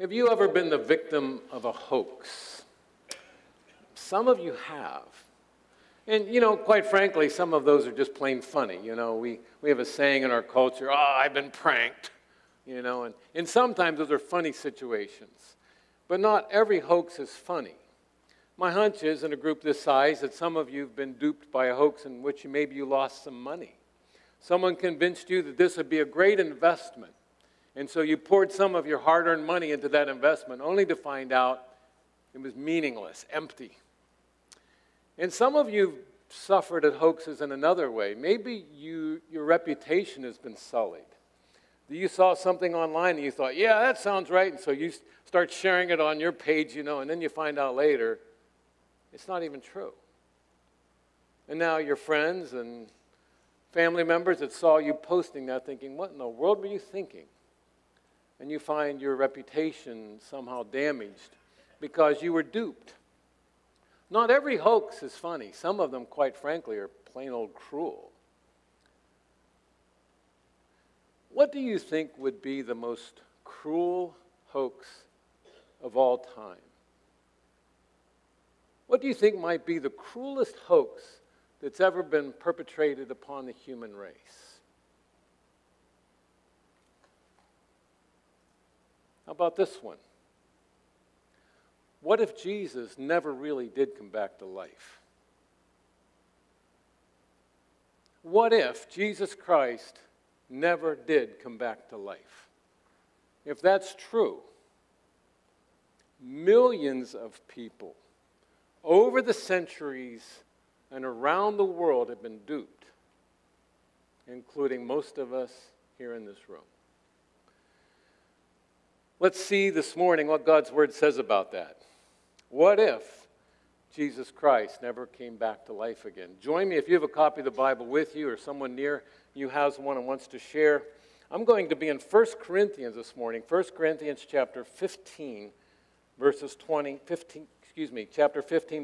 Have you ever been the victim of a hoax? Some of you have. And, you know, quite frankly, some of those are just plain funny. You know, we have a saying in our culture, oh, I've been pranked, you know, and sometimes those are funny situations. But not every hoax is funny. My hunch is, in a group this size, that some of you have been duped by a hoax in which maybe you lost some money. Someone convinced you that this would be a great investment. And so you poured some of your hard-earned money into that investment, only to find out it was meaningless, empty. And some of you suffered at hoaxes in another way. Maybe your reputation has been sullied. You saw something online and you thought, yeah, that sounds right, and so you start sharing it on your page, you know, and then you find out later it's not even true. And now your friends and family members that saw you posting that thinking, what in the world were you thinking? And you find your reputation somehow damaged because you were duped. Not every hoax is funny. Some of them, quite frankly, are plain old cruel. What do you think would be the most cruel hoax of all time? What do you think might be the cruelest hoax that's ever been perpetrated upon the human race? How about this one? What if Jesus never really did come back to life? What if Jesus Christ never did come back to life? If that's true, millions of people over the centuries and around the world have been duped, including most of us here in this room. Let's see this morning what God's Word says about that. What if Jesus Christ never came back to life again? Join me if you have a copy of the Bible with you or someone near you has one and wants to share. I'm going to be in 1 Corinthians this morning, 1 Corinthians chapter 15, verses 15,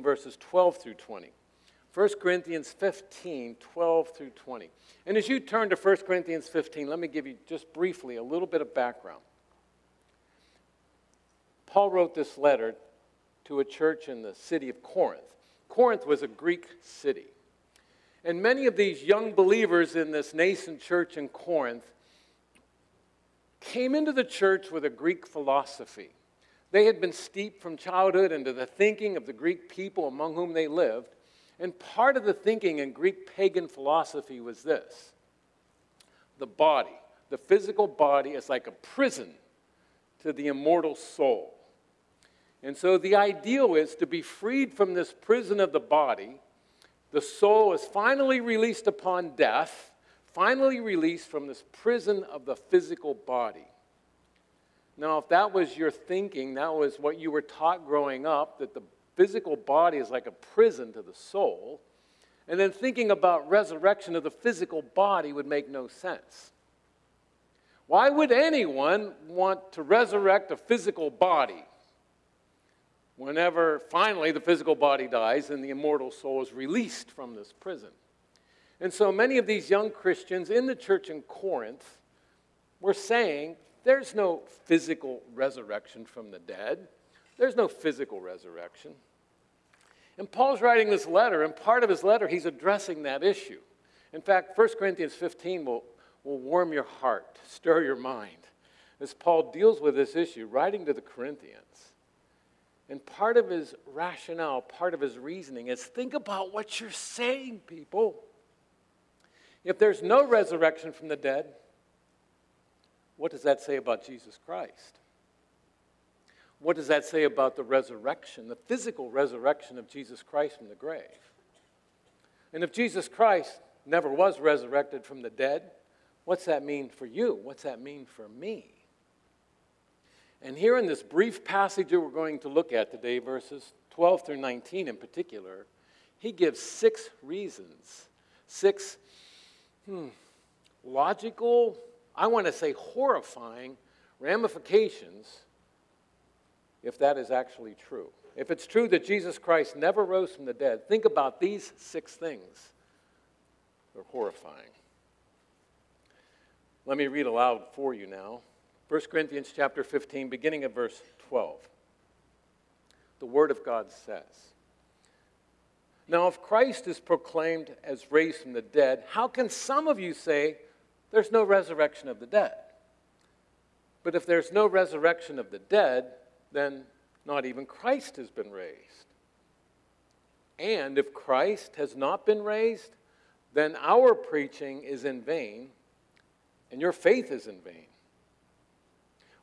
verses 12 through 20. 1 Corinthians 15, 12 through 20. And as you turn to 1 Corinthians 15, let me give you just briefly a little bit of background. Paul wrote this letter to a church in the city of Corinth. Corinth was a Greek city. And many of these young believers in this nascent church in Corinth came into the church with a Greek philosophy. They had been steeped from childhood into the thinking of the Greek people among whom they lived. And part of the thinking in Greek pagan philosophy was this: the body, the physical body, is like a prison to the immortal soul. And so the ideal is to be freed from this prison of the body. The soul is finally released upon death, finally released from this prison of the physical body. Now, if that was your thinking, that was what you were taught growing up, that the physical body is like a prison to the soul, and then thinking about resurrection of the physical body would make no sense. Why would anyone want to resurrect a physical body whenever finally the physical body dies and the immortal soul is released from this prison? And so many of these young Christians in the church in Corinth were saying, there's no physical resurrection from the dead. There's no physical resurrection. And Paul's writing this letter, and part of his letter, he's addressing that issue. In fact, 1 Corinthians 15 will warm your heart, stir your mind, as Paul deals with this issue, writing to the Corinthians. And part of his rationale, part of his reasoning is, think about what you're saying, people. If there's no resurrection from the dead, what does that say about Jesus Christ? What does that say about the resurrection, the physical resurrection of Jesus Christ from the grave? And if Jesus Christ never was resurrected from the dead, what's that mean for you? What's that mean for me? And here in this brief passage that we're going to look at today, verses 12 through 19 in particular, he gives six reasons, six logical, I want to say horrifying ramifications if that is actually true. If it's true that Jesus Christ never rose from the dead, think about these six things. They're horrifying. Let me read aloud for you now. 1 Corinthians chapter 15, beginning of verse 12. The Word of God says, "Now if Christ is proclaimed as raised from the dead, how can some of you say there's no resurrection of the dead? But if there's no resurrection of the dead, then not even Christ has been raised. And if Christ has not been raised, then our preaching is in vain, and your faith is in vain.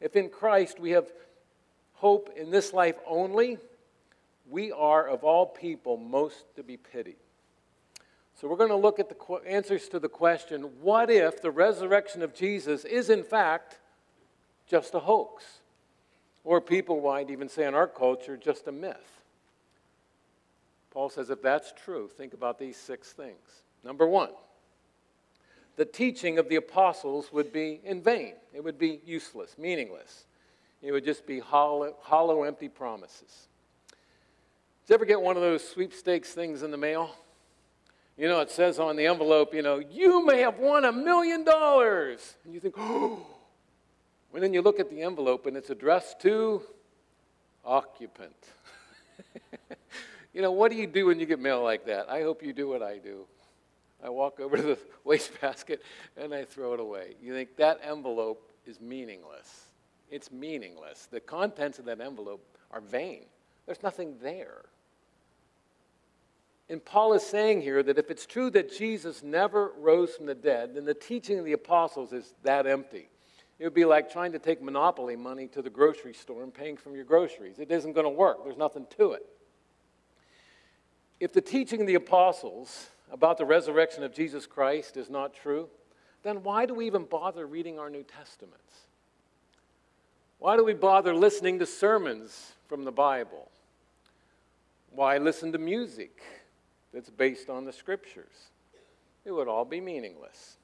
if in Christ we have hope in this life only, we are of all people most to be pitied." So we're going to look at the answers to the question, what if the resurrection of Jesus is in fact just a hoax? Or people might even say in our culture, just a myth. Paul says if that's true, think about these six things. Number one, the teaching of the apostles would be in vain. It would be useless, meaningless. It would just be hollow, empty promises. Did you ever get one of those sweepstakes things in the mail? You know, it says on the envelope, you know, you may have won $1 million. And you think, oh. And then you look at the envelope and it's addressed to occupant. You know, what do you do when you get mail like that? I hope you do what I do. I walk over to the wastebasket and I throw it away. You think that envelope is meaningless. It's meaningless. The contents of that envelope are vain. There's nothing there. And Paul is saying here that if it's true that Jesus never rose from the dead, then the teaching of the apostles is that empty. It would be like trying to take monopoly money to the grocery store and paying from your groceries. It isn't going to work. There's nothing to it. If the teaching of the apostles about the resurrection of Jesus Christ is not true, then why do we even bother reading our New Testaments? Why do we bother listening to sermons from the Bible? Why listen to music that's based on the Scriptures? It would all be meaningless.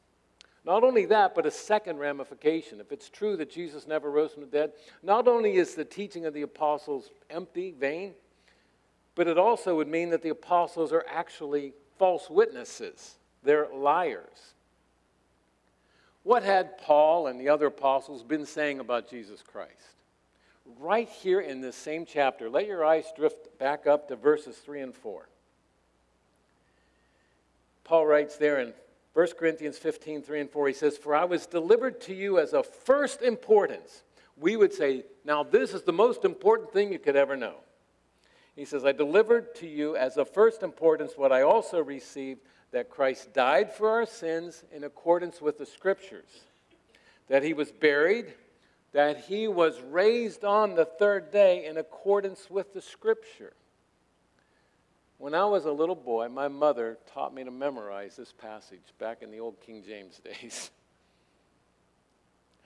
Not only that, but a second ramification. If it's true that Jesus never rose from the dead, not only is the teaching of the apostles empty, vain, but it also would mean that the apostles are actually false witnesses. They're liars. What had Paul and the other apostles been saying about Jesus Christ? Right here in this same chapter, let your eyes drift back up to verses 3 and 4. Paul writes there in 1 Corinthians 15, 3 and 4, he says, "For I was delivered to you as of first importance." We would say, now this is the most important thing you could ever know. He says, "I delivered to you as of first importance what I also received, that Christ died for our sins in accordance with the Scriptures, that He was buried, that He was raised on the third day in accordance with the Scripture." When I was a little boy, my mother taught me to memorize this passage back in the old King James days.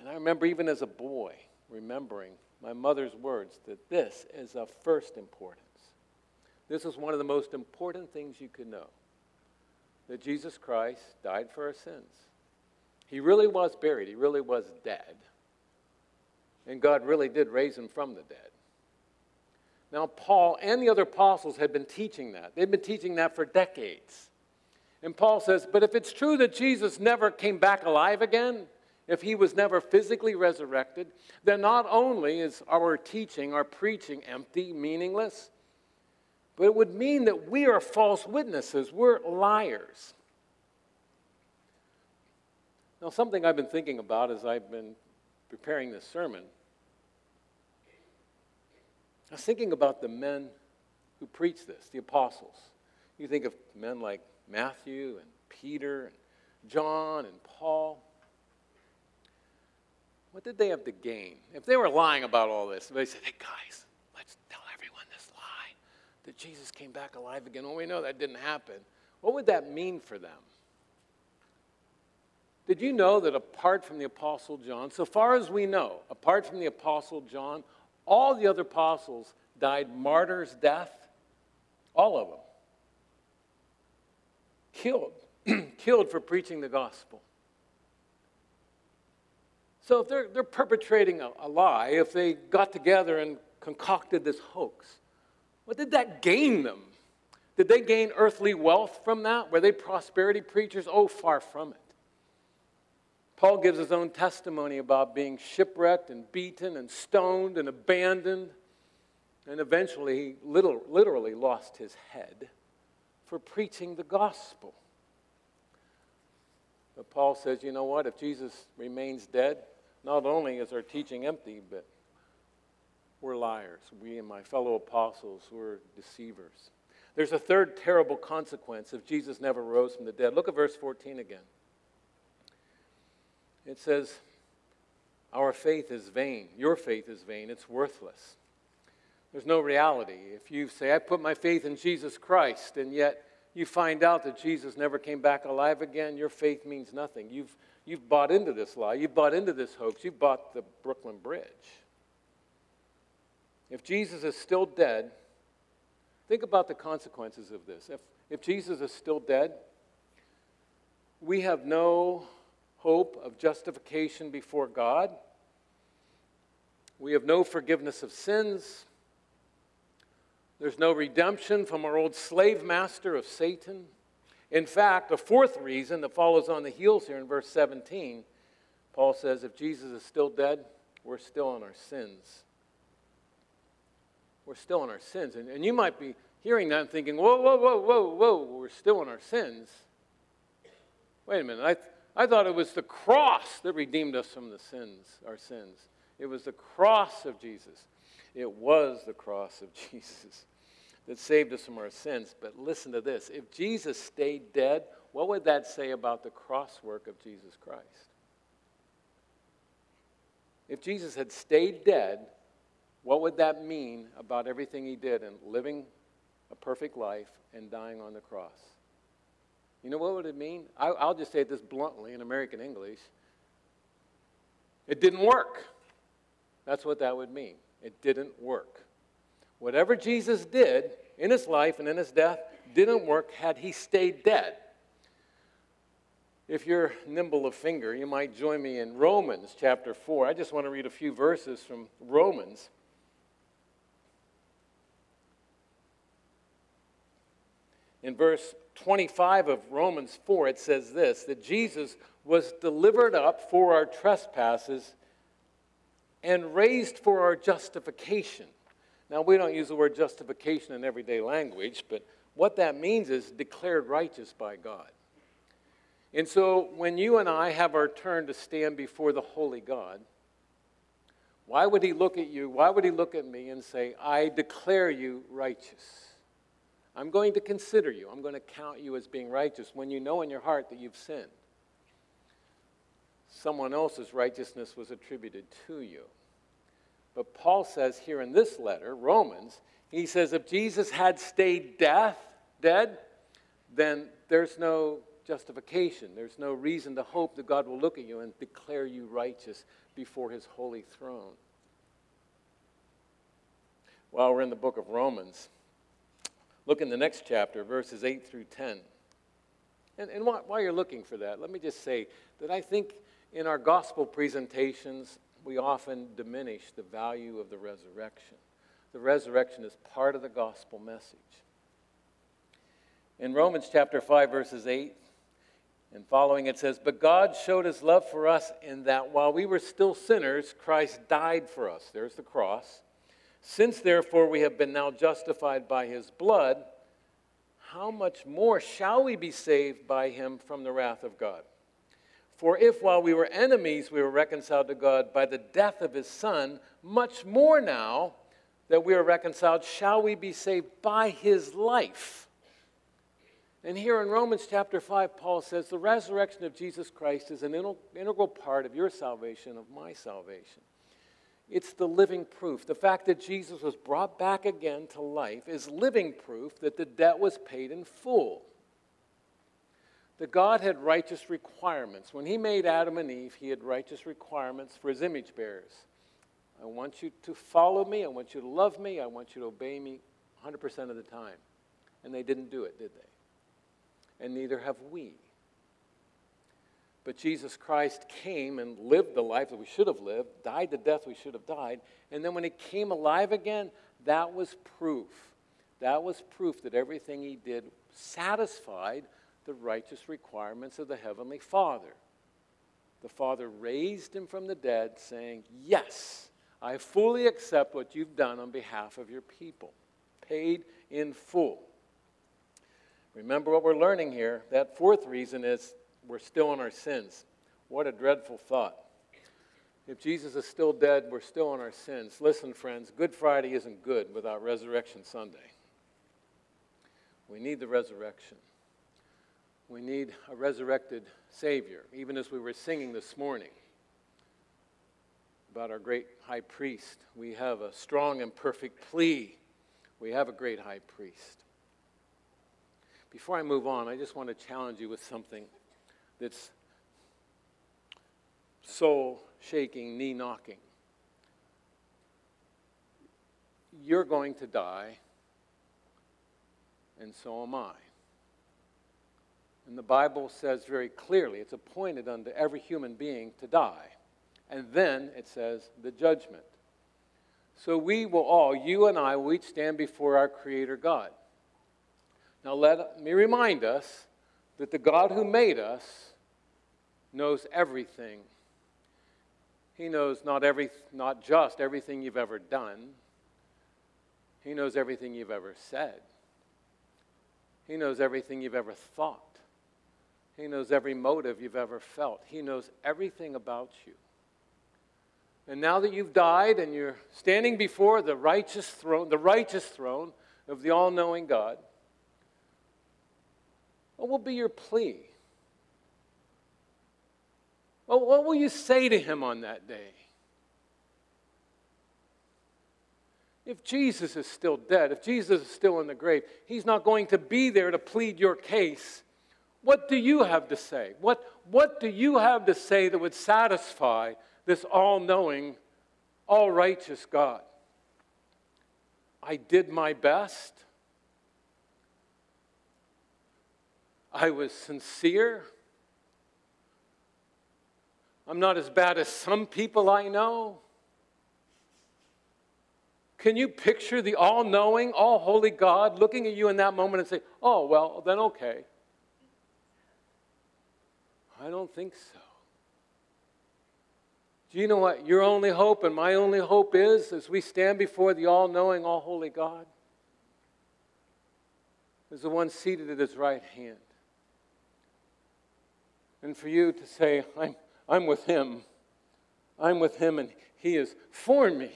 And I remember even as a boy remembering my mother's words that this is of first importance. This is one of the most important things you could know, that Jesus Christ died for our sins. He really was buried. He really was dead. And God really did raise Him from the dead. Now, Paul and the other apostles had been teaching that. They'd been teaching that for decades. And Paul says, but if it's true that Jesus never came back alive again, if He was never physically resurrected, then not only is our teaching, our preaching empty, meaningless, but it would mean that we are false witnesses. We're liars. Now, something I've been thinking about as I've been preparing this sermon, I was thinking about the men who preached this, the apostles. You think of men like Matthew and Peter and John and Paul. What did they have to gain? If they were lying about all this, they said, "Hey guys, let's tell everyone this lie that Jesus came back alive again. Well, we know that didn't happen." What would that mean for them? Did you know that apart from the Apostle John, so far as we know, apart from the Apostle John, all the other apostles died martyrs' death? All of them. Killed for preaching the gospel. So if they're perpetrating a lie, if they got together and concocted this hoax, what did that gain them? Did they gain earthly wealth from that? Were they prosperity preachers? Oh, far from it. Paul gives his own testimony about being shipwrecked and beaten and stoned and abandoned. And eventually he literally lost his head for preaching the gospel. But Paul says, you know what, if Jesus remains dead, not only is our teaching empty, but we're liars. We and my fellow apostles were deceivers. There's a third terrible consequence if Jesus never rose from the dead. Look at verse 14 again. It says, our faith is vain. Your faith is vain. It's worthless. There's no reality. If you say, I put my faith in Jesus Christ, and yet you find out that Jesus never came back alive again, your faith means nothing. You've bought into this lie. You've bought into this hoax. You've bought the Brooklyn Bridge. If Jesus is still dead, think about the consequences of this. If Jesus is still dead, we have no hope of justification before God. We have no forgiveness of sins. There's no redemption from our old slave master of Satan. In fact, a fourth reason that follows on the heels here in verse 17, Paul says, if Jesus is still dead, we're still in our sins. We're still in our sins. And you might be hearing that and thinking, whoa, we're still in our sins. Wait a minute, I thought it was the cross that redeemed us from our sins. It was the cross of Jesus. It was the cross of Jesus that saved us from our sins. But listen to this. If Jesus stayed dead, what would that say about the cross work of Jesus Christ? If Jesus had stayed dead, what would that mean about everything he did in living a perfect life and dying on the cross? You know what would it mean? I'll just say this bluntly in American English. It didn't work. That's what that would mean. It didn't work. Whatever Jesus did in his life and in his death didn't work had he stayed dead. If you're nimble of finger, you might join me in Romans chapter 4. I just want to read a few verses from Romans. In verse 25 of Romans 4, it says this, that Jesus was delivered up for our trespasses and raised for our justification. Now, we don't use the word justification in everyday language, but what that means is declared righteous by God. And so when you and I have our turn to stand before the holy God, why would he look at you? Why would he look at me and say, I declare you righteous? I'm going to consider you. I'm going to count you as being righteous when you know in your heart that you've sinned. Someone else's righteousness was attributed to you. But Paul says here in this letter, Romans, he says if Jesus had stayed dead, then there's no justification. There's no reason to hope that God will look at you and declare you righteous before his holy throne. While we're in the book of Romans, look in the next chapter, verses 8 through 10. And while you're looking for that, let me just say that I think in our gospel presentations, we often diminish the value of the resurrection. The resurrection is part of the gospel message. In Romans chapter 5, verses 8 and following, it says, but God showed his love for us in that while we were still sinners, Christ died for us. There's the cross. Since, therefore, we have been now justified by his blood, how much more shall we be saved by him from the wrath of God? For if while we were enemies we were reconciled to God by the death of his Son, much more now that we are reconciled shall we be saved by his life. And here in Romans chapter 5, Paul says the resurrection of Jesus Christ is an integral part of your salvation, of my salvation. It's the living proof. The fact that Jesus was brought back again to life is living proof that the debt was paid in full. that God had righteous requirements. When he made Adam and Eve, he had righteous requirements for his image bearers. I want you to follow me. I want you to love me. I want you to obey me 100% of the time. And they didn't do it, did they? And neither have we. But Jesus Christ came and lived the life that we should have lived, died the death we should have died, and then when he came alive again, that was proof. That was proof that everything he did satisfied the righteous requirements of the Heavenly Father. The Father raised him from the dead, saying, yes, I fully accept what you've done on behalf of your people, paid in full. Remember what we're learning here. That fourth reason is we're still in our sins. What a dreadful thought. If Jesus is still dead, we're still in our sins. Listen, friends, Good Friday isn't good without Resurrection Sunday. We need the resurrection. We need a resurrected Savior, even as we were singing this morning about our great high priest. We have a strong and perfect plea. We have a great high priest. Before I move on, I just want to challenge you with something that's soul-shaking, knee-knocking. You're going to die, and so am I. And the Bible says very clearly, it's appointed unto every human being to die. And then it says the judgment. So we will all, you and I, will each stand before our Creator God. Now let me remind us that the God who made us knows everything. He knows not just everything you've ever done. He knows everything you've ever said. He knows everything you've ever thought. He knows every motive you've ever felt. He knows everything about you. And now that you've died and you're standing before the righteous throne of the all-knowing God, what will be your plea? Well, what will you say to him on that day? If Jesus is still dead, if Jesus is still in the grave, he's not going to be there to plead your case. What do you have to say? What do you have to say that would satisfy this all-knowing, all-righteous God? I did my best. I was sincere. I'm not as bad as some people I know. Can you picture the all-knowing, all-holy God looking at you in that moment and say, oh, well, then okay. I don't think so. Do you know what your only hope and my only hope is as we stand before the all-knowing, all-holy God? Is the one seated at his right hand. And for you to say, I'm with him. I'm with him and he is for me.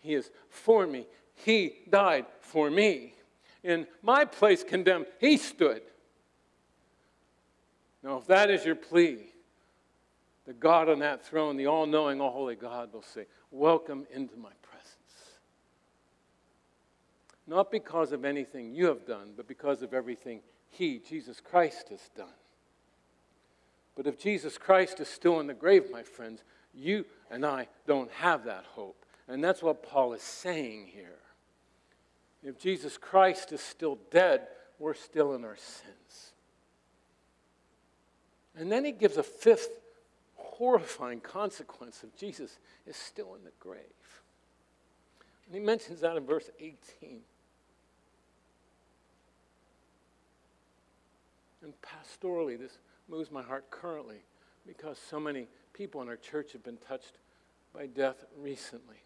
He is for me. He died for me. In my place condemned, he stood. Now, if that is your plea, the God on that throne, the all-knowing, all-holy God will say, welcome into my presence. Not because of anything you have done, but because of everything he, Jesus Christ, has done. But if Jesus Christ is still in the grave, my friends, you and I don't have that hope. And that's what Paul is saying here. If Jesus Christ is still dead, we're still in our sins. And then he gives a fifth horrifying consequence of Jesus is still in the grave. And he mentions that in verse 18. And pastorally, this moves my heart currently because so many people in our church have been touched by death recently.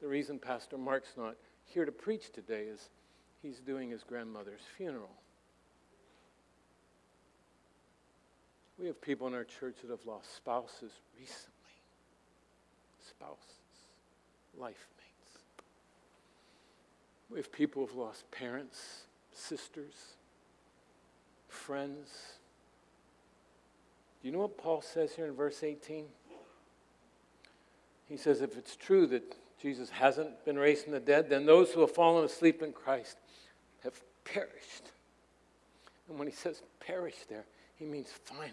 The reason Pastor Mark's not here to preach today is he's doing his grandmother's funeral. We have people in our church that have lost spouses recently. Spouses, life mates. We have people who have lost parents, sisters, friends. Do you know what Paul says here in verse 18? He says, if it's true that Jesus hasn't been raised from the dead, then those who have fallen asleep in Christ have perished. And when he says perished there, He means finally.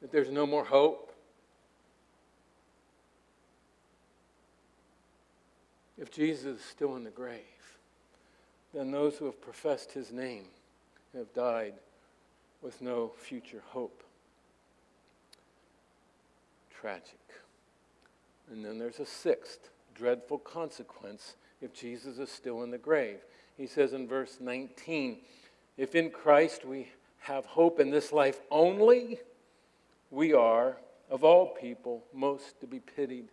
That there's no more hope. If Jesus is still in the grave, then those who have professed his name have died with no future hope. Tragic. And then there's a sixth dreadful consequence if Jesus is still in the grave. He says in verse 19, if in Christ we have hope in this life only, we are, of all people, most to be pitied.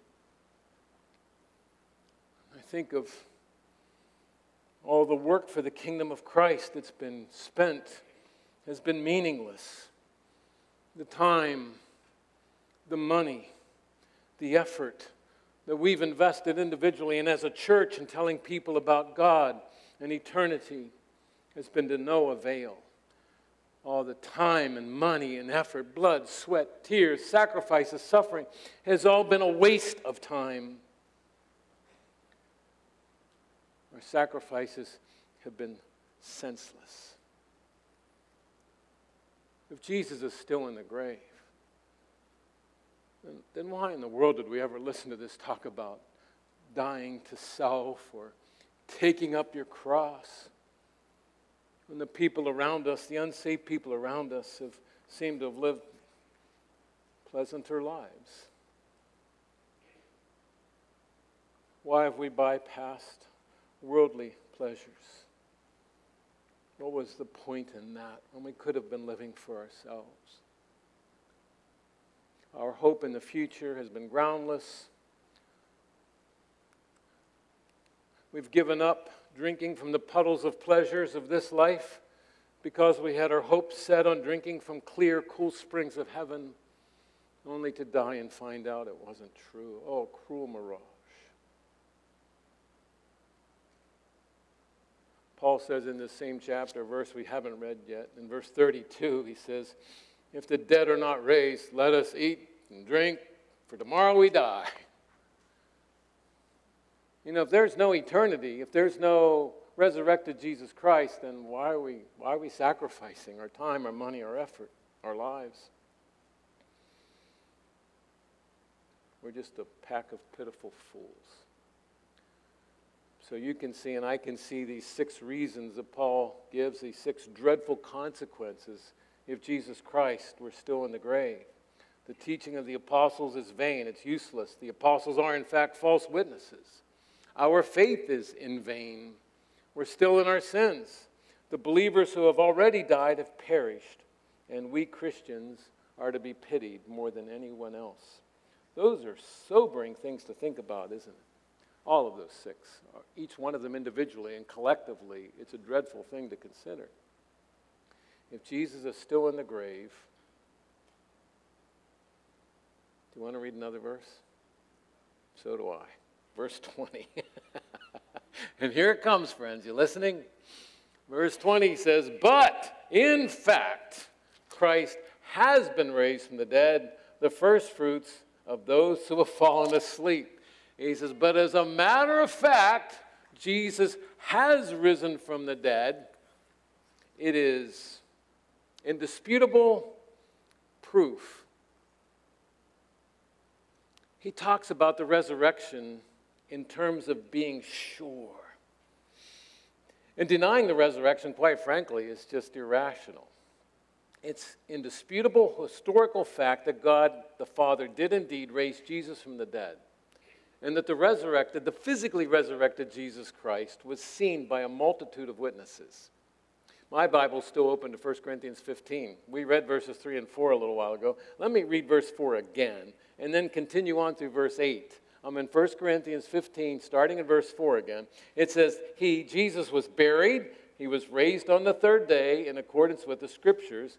I think of all the work for the kingdom of Christ that's been spent has been meaningless. The time, the money, the effort that we've invested individually and as a church in telling people about God and eternity has been to no avail. All the time and money and effort, blood, sweat, tears, sacrifices, suffering has all been a waste of time. Our sacrifices have been senseless. If Jesus is still in the grave, then why in the world did we ever listen to this talk about dying to self or taking up your cross? When the people around us, the unsaved people around us, have seemed to have lived pleasanter lives. Why have we bypassed worldly pleasures? What was the point in that when we could have been living for ourselves? Our hope in the future has been groundless. We've given up drinking from the puddles of pleasures of this life because we had our hopes set on drinking from clear, cool springs of heaven, only to die and find out it wasn't true. Oh, cruel mirage. Paul says in this same chapter, a verse we haven't read yet, in verse 32, he says, if the dead are not raised, let us eat and drink, for tomorrow we die. You know, if there's no eternity, if there's no resurrected Jesus Christ, then why are we sacrificing our time, our money, our effort, our lives? We're just a pack of pitiful fools. So you can see, and I can see, these six reasons that Paul gives, these six dreadful consequences if Jesus Christ were still in the grave. The teaching of the apostles is vain. It's useless. The apostles are, in fact, false witnesses. Our faith is in vain. We're still in our sins. The believers who have already died have perished, and we Christians are to be pitied more than anyone else. Those are sobering things to think about, isn't it? All of those six, each one of them individually and collectively, it's a dreadful thing to consider. If Jesus is still in the grave, do you want to read another verse? So do I. Verse 20. And here it comes, friends. You listening? Verse 20 says, but in fact, Christ has been raised from the dead, the firstfruits of those who have fallen asleep. He says, but as a matter of fact, Jesus has risen from the dead. It is indisputable proof. He talks about the resurrection in terms of being sure. And denying the resurrection, quite frankly, is just irrational. It's indisputable historical fact that God the Father did indeed raise Jesus from the dead. And that the physically resurrected Jesus Christ was seen by a multitude of witnesses. My Bible's still open to 1 Corinthians 15. We read verses 3 and 4 a little while ago. Let me read verse 4 again, and then continue on through verse 8. I'm in 1 Corinthians 15, starting in verse 4 again. It says, Jesus was buried. He was raised on the third day in accordance with the Scriptures.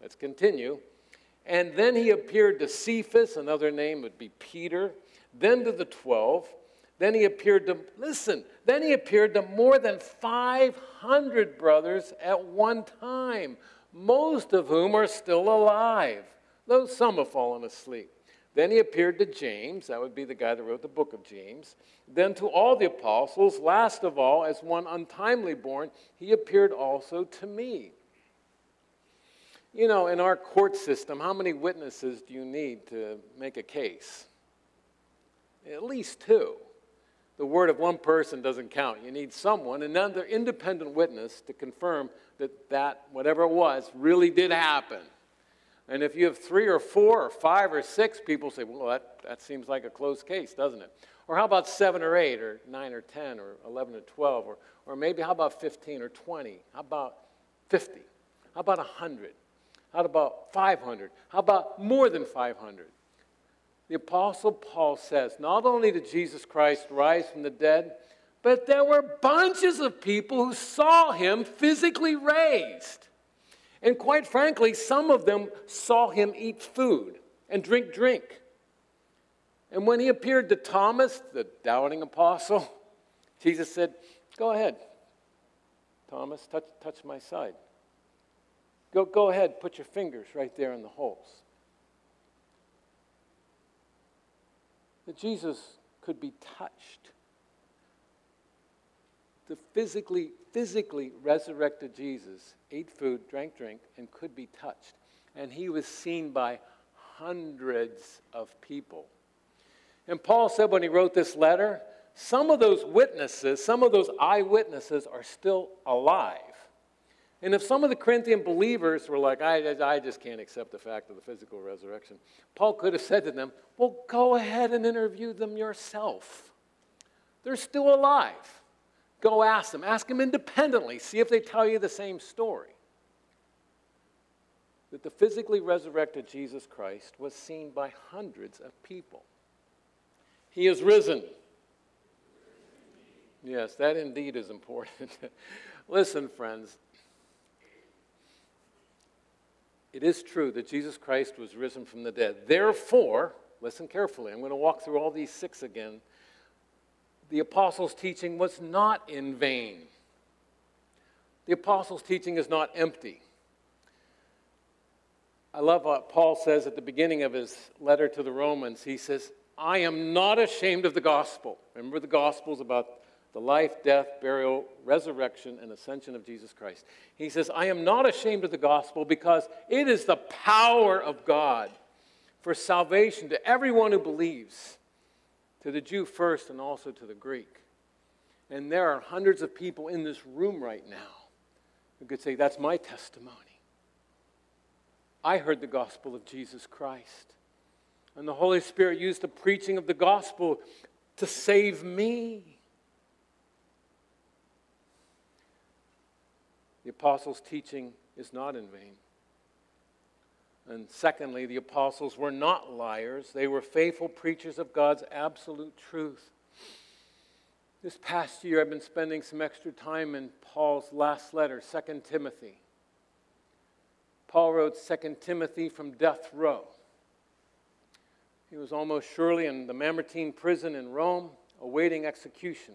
Let's continue. And then he appeared to Cephas, another name would be Peter, then to the 12, then he appeared to, more than 500 brothers at one time, most of whom are still alive, though some have fallen asleep. Then he appeared to James, that would be the guy that wrote the book of James, then to all the apostles, last of all, as one untimely born, he appeared also to me. You know, in our court system, how many witnesses do you need to make a case? At least two. The word of one person doesn't count. You need someone, another independent witness, to confirm that whatever it was really did happen. And if you have 3 or 4 or 5 or 6 people say, well, that seems like a closed case, doesn't it? Or how about 7 or 8 or 9 or 10 or 11 or 12? Or maybe how about 15 or 20? How about 50? How about 100? How about 500? How about more than 500? The Apostle Paul says, not only did Jesus Christ rise from the dead, but there were bunches of people who saw him physically raised. And quite frankly, some of them saw him eat food and drink drink. And when he appeared to Thomas, the doubting apostle, Jesus said, go ahead, Thomas, touch my side. Go ahead, put your fingers right there in the holes. That Jesus could be touched. The physically resurrected Jesus ate food, drank drink, and could be touched. And he was seen by hundreds of people. And Paul said when he wrote this letter, some of those eyewitnesses are still alive. And if some of the Corinthian believers were like, I just can't accept the fact of the physical resurrection, Paul could have said to them, well, go ahead and interview them yourself. They're still alive. Go ask them. Ask them independently. See if they tell you the same story. That the physically resurrected Jesus Christ was seen by hundreds of people. He is risen. Yes, that indeed is important. Listen, friends. It is true that Jesus Christ was risen from the dead. Therefore, listen carefully, I'm going to walk through all these 6 again. The apostles' teaching was not in vain. The apostles' teaching is not empty. I love what Paul says at the beginning of his letter to the Romans. He says, I am not ashamed of the gospel. Remember, the gospel's about the life, death, burial, resurrection, and ascension of Jesus Christ. He says, I am not ashamed of the gospel because it is the power of God for salvation to everyone who believes, to the Jew first and also to the Greek. And there are hundreds of people in this room right now who could say, that's my testimony. I heard the gospel of Jesus Christ. And the Holy Spirit used the preaching of the gospel to save me. The apostles' teaching is not in vain. And secondly, the apostles were not liars. They were faithful preachers of God's absolute truth. This past year, I've been spending some extra time in Paul's last letter, 2 Timothy. Paul wrote 2 Timothy from death row. He was almost surely in the Mamertine prison in Rome, awaiting execution.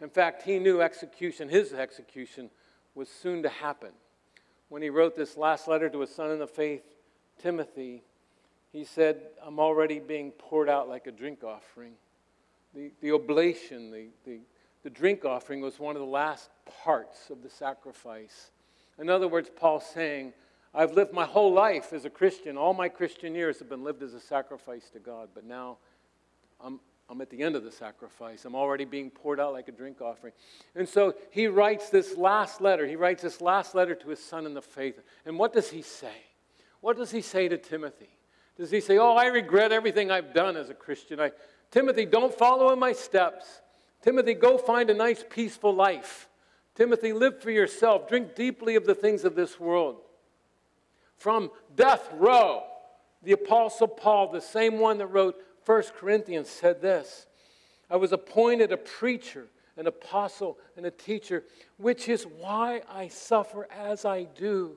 In fact, he knew his execution was soon to happen. When he wrote this last letter to his son in the faith, Timothy, he said, I'm already being poured out like a drink offering. The oblation, the drink offering was one of the last parts of the sacrifice. In other words, Paul's saying, I've lived my whole life as a Christian. All my Christian years have been lived as a sacrifice to God, but now I'm at the end of the sacrifice. I'm already being poured out like a drink offering. And so he writes this last letter. He writes this last letter to his son in the faith. And what does he say? What does he say to Timothy? Does he say, I regret everything I've done as a Christian. Timothy, don't follow in my steps. Timothy, go find a nice, peaceful life. Timothy, live for yourself. Drink deeply of the things of this world. From death row, the Apostle Paul, the same one that wrote 1 Corinthians, said this, I was appointed a preacher, an apostle, and a teacher, which is why I suffer as I do.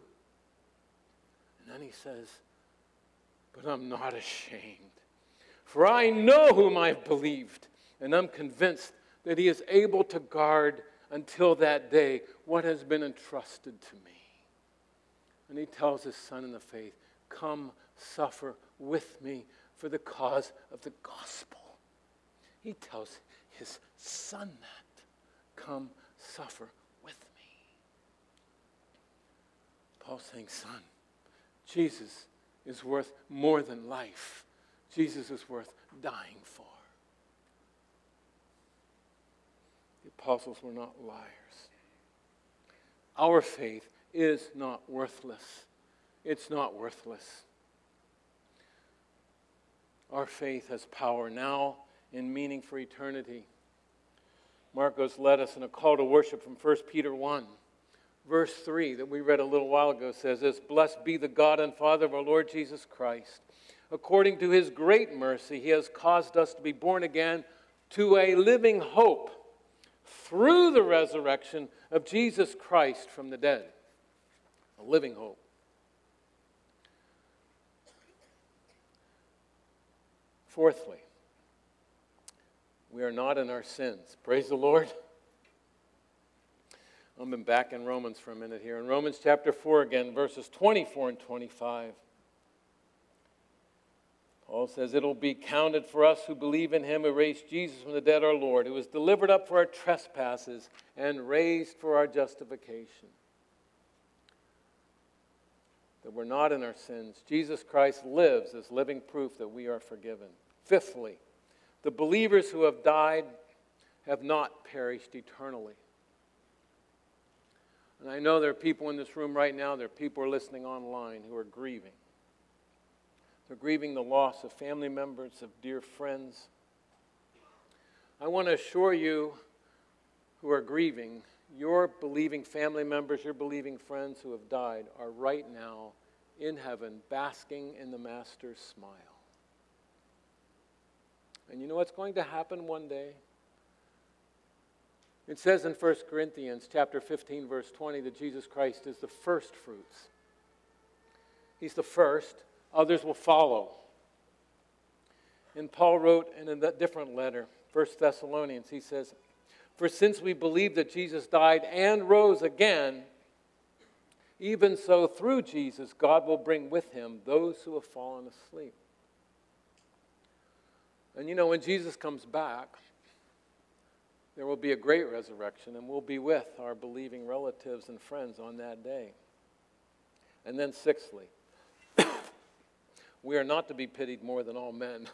And then he says, but I'm not ashamed, for I know whom I've believed, and I'm convinced that he is able to guard until that day what has been entrusted to me. And he tells his son in the faith, come suffer with me for the cause of the gospel. He tells his son that. Come suffer with me. Paul's saying, son, Jesus is worth more than life. Jesus is worth dying for. The apostles were not liars. Our faith is not worthless. It's not worthless. Our faith has power now and meaning for eternity. Marcos led us in a call to worship from 1 Peter 1. Verse 3 that we read a little while ago says this: "Blessed be the God and Father of our Lord Jesus Christ. According to his great mercy, he has caused us to be born again to a living hope through the resurrection of Jesus Christ from the dead." A living hope. Fourthly, we are not in our sins. Praise the Lord. I've been back in Romans for a minute here. In Romans chapter 4 again, verses 24 and 25. Paul says, "It'll be counted for us who believe in him who raised Jesus from the dead, our Lord, who was delivered up for our trespasses and raised for our justification." That we're not in our sins. Jesus Christ lives as living proof that we are forgiven. Fifthly, the believers who have died have not perished eternally. And I know there are people in this room right now, there are people who are listening online who are grieving. They're grieving the loss of family members, of dear friends. I want to assure you who are grieving, your believing family members, your believing friends who have died are right now in heaven basking in the Master's smile. And you know what's going to happen one day? It says in 1 Corinthians chapter 15, verse 20, that Jesus Christ is the first fruits. He's the first. Others will follow. And Paul wrote in a different letter, 1 Thessalonians, he says, "For since we believe that Jesus died and rose again, even so through Jesus God will bring with him those who have fallen asleep." And you know, when Jesus comes back, there will be a great resurrection, and we'll be with our believing relatives and friends on that day. And then sixthly, we are not to be pitied more than all men.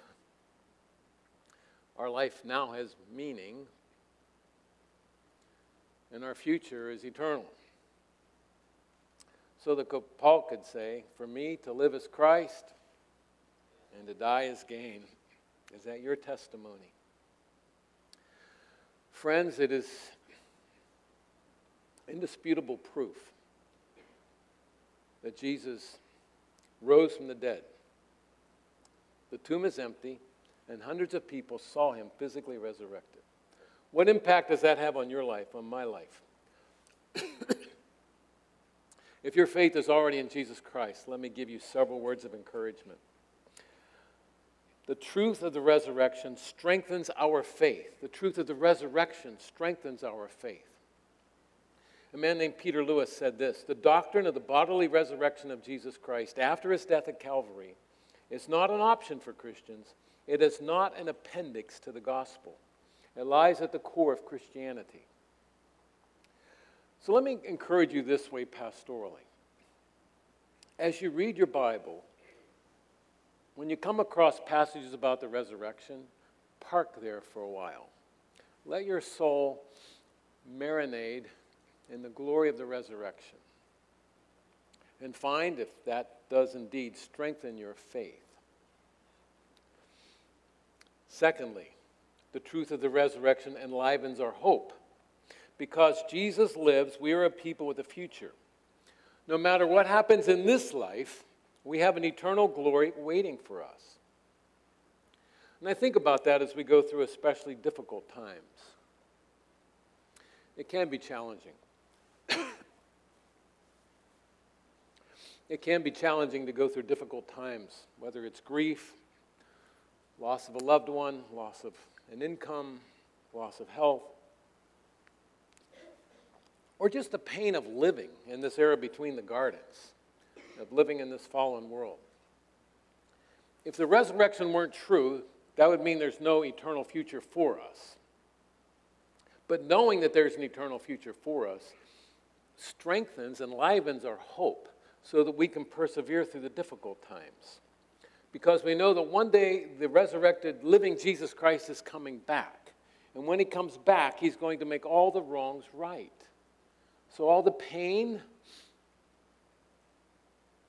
Our life now has meaning, and our future is eternal. So that Paul could say, "For me to live is Christ, and to die is gain." Is that your testimony? Friends, it is indisputable proof that Jesus rose from the dead. The tomb is empty, and hundreds of people saw him physically resurrected. What impact does that have on your life, on my life? If your faith is already in Jesus Christ, let me give you several words of encouragement. The truth of the resurrection strengthens our faith. The truth of the resurrection strengthens our faith. A man named Peter Lewis said this: "The doctrine of the bodily resurrection of Jesus Christ after his death at Calvary is not an option for Christians. It is not an appendix to the gospel. It lies at the core of Christianity." So let me encourage you this way pastorally. As you read your Bible, when you come across passages about the resurrection, park there for a while. Let your soul marinate in the glory of the resurrection and find if that does indeed strengthen your faith. Secondly, the truth of the resurrection enlivens our hope. Because Jesus lives, we are a people with a future. No matter what happens in this life, we have an eternal glory waiting for us. And I think about that as we go through especially difficult times. It can be challenging. It can be challenging to go through difficult times, whether it's grief, loss of a loved one, loss of an income, loss of health, or just the pain of living in this era between the gardens, of living in this fallen world. If the resurrection weren't true, that would mean there's no eternal future for us. But knowing that there's an eternal future for us strengthens and enlivens our hope. so that we can persevere through the difficult times. Because we know that one day the resurrected, living Jesus Christ is coming back. And when he comes back, he's going to make all the wrongs right. So all the pain,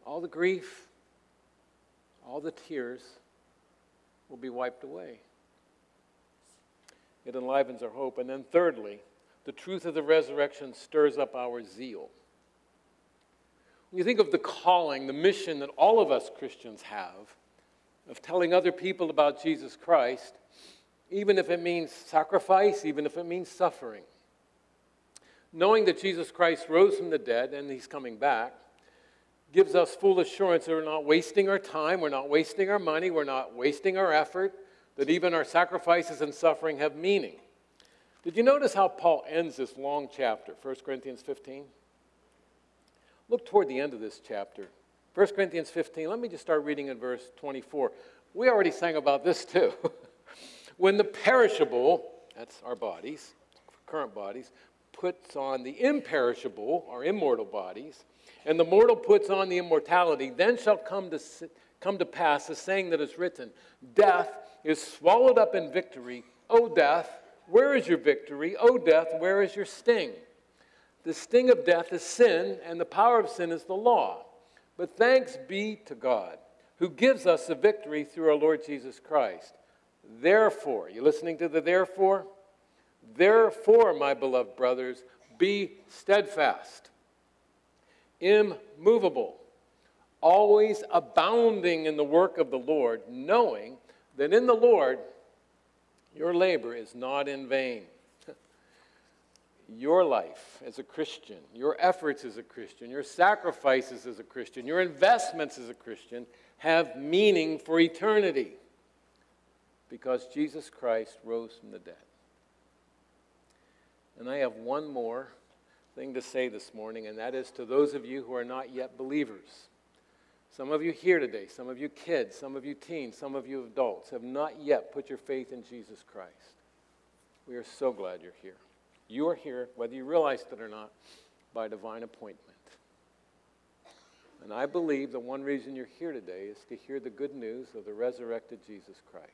all the grief, all the tears will be wiped away. It enlivens our hope. And then thirdly, the truth of the resurrection stirs up our zeal. When you think of the calling, the mission that all of us Christians have, of telling other people about Jesus Christ, even if it means sacrifice, even if it means suffering. Knowing that Jesus Christ rose from the dead and he's coming back gives us full assurance that we're not wasting our time, we're not wasting our money, we're not wasting our effort, that even our sacrifices and suffering have meaning. Did you notice how Paul ends this long chapter, 1 Corinthians 15? Look toward the end of this chapter. 1 Corinthians 15, let me just start reading in verse 24. We already sang about this too. When the perishable, that's our bodies, current bodies, puts on the imperishable, our immortal bodies, and the mortal puts on the immortality, then shall come to pass the saying that is written, death is swallowed up in victory. O death, where is your victory? O death, where is your sting? The sting of death is sin, and the power of sin is the law. But thanks be to God, who gives us the victory through our Lord Jesus Christ. Therefore, you listening to the therefore? Therefore, my beloved brothers, be steadfast, immovable, always abounding in the work of the Lord, knowing that in the Lord your labor is not in vain. Your life as a Christian, your efforts as a Christian, your sacrifices as a Christian, your investments as a Christian have meaning for eternity because Jesus Christ rose from the dead. And I have one more thing to say this morning, and that is to those of you who are not yet believers. Some of you here today, some of you kids, some of you teens, some of you adults have not yet put your faith in Jesus Christ. We are so glad you're here. You are here, whether you realized it or not, by divine appointment. And I believe that one reason you're here today is to hear the good news of the resurrected Jesus Christ.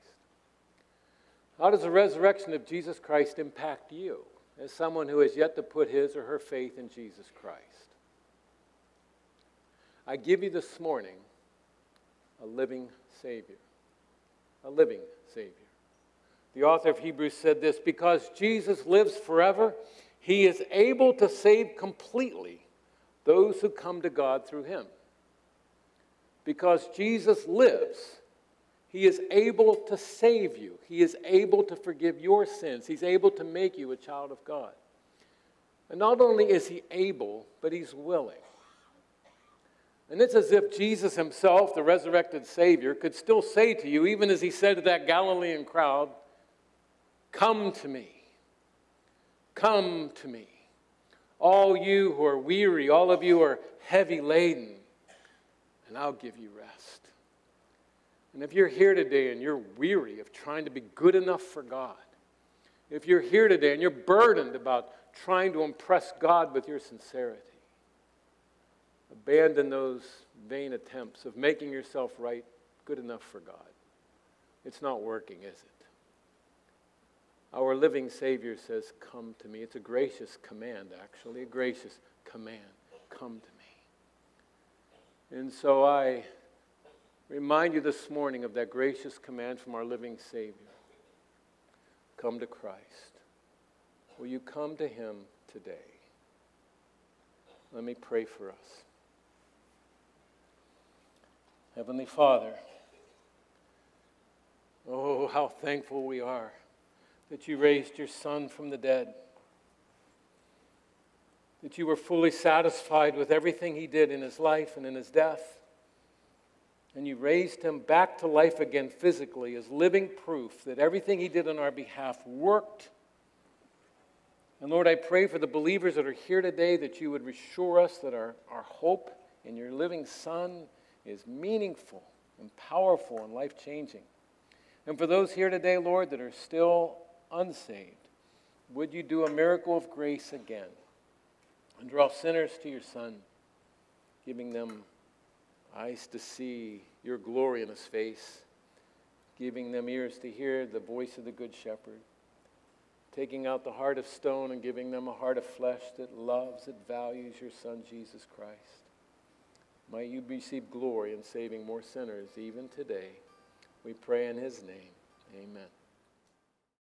How does the resurrection of Jesus Christ impact you as someone who has yet to put his or her faith in Jesus Christ? I give you this morning a living Savior, a living Savior. The author of Hebrews said this, because Jesus lives forever, he is able to save completely those who come to God through him. Because Jesus lives, he is able to save you. He is able to forgive your sins. He's able to make you a child of God. And not only is he able, but he's willing. And it's as if Jesus himself, the resurrected Savior, could still say to you, even as he said to that Galilean crowd, come to me. Come to me. All you who are weary, all of you are heavy laden, and I'll give you rest. And if you're here today and you're weary of trying to be good enough for God, if you're here today and you're burdened about trying to impress God with your sincerity, abandon those vain attempts of making yourself right, good enough for God. It's not working, is it? Our living Savior says, come to me. It's a gracious command, actually, a gracious command. Come to me. And so I remind you this morning of that gracious command from our living Savior. Come to Christ. Will you come to him today? Let me pray for us. Heavenly Father, oh, how thankful we are that you raised your Son from the dead, that you were fully satisfied with everything he did in his life and in his death, and you raised him back to life again physically as living proof that everything he did on our behalf worked. And Lord, I pray for the believers that are here today that you would reassure us that our hope in your living Son is meaningful and powerful and life-changing. And for those here today, Lord, that are still unsaved, would you do a miracle of grace again and draw sinners to your Son? giving them eyes to see your glory in his face, giving them ears to hear the voice of the Good Shepherd, taking out the heart of stone and giving them a heart of flesh that loves, that values your Son, Jesus Christ. Might you receive glory in saving more sinners even today. We pray in his name. Amen.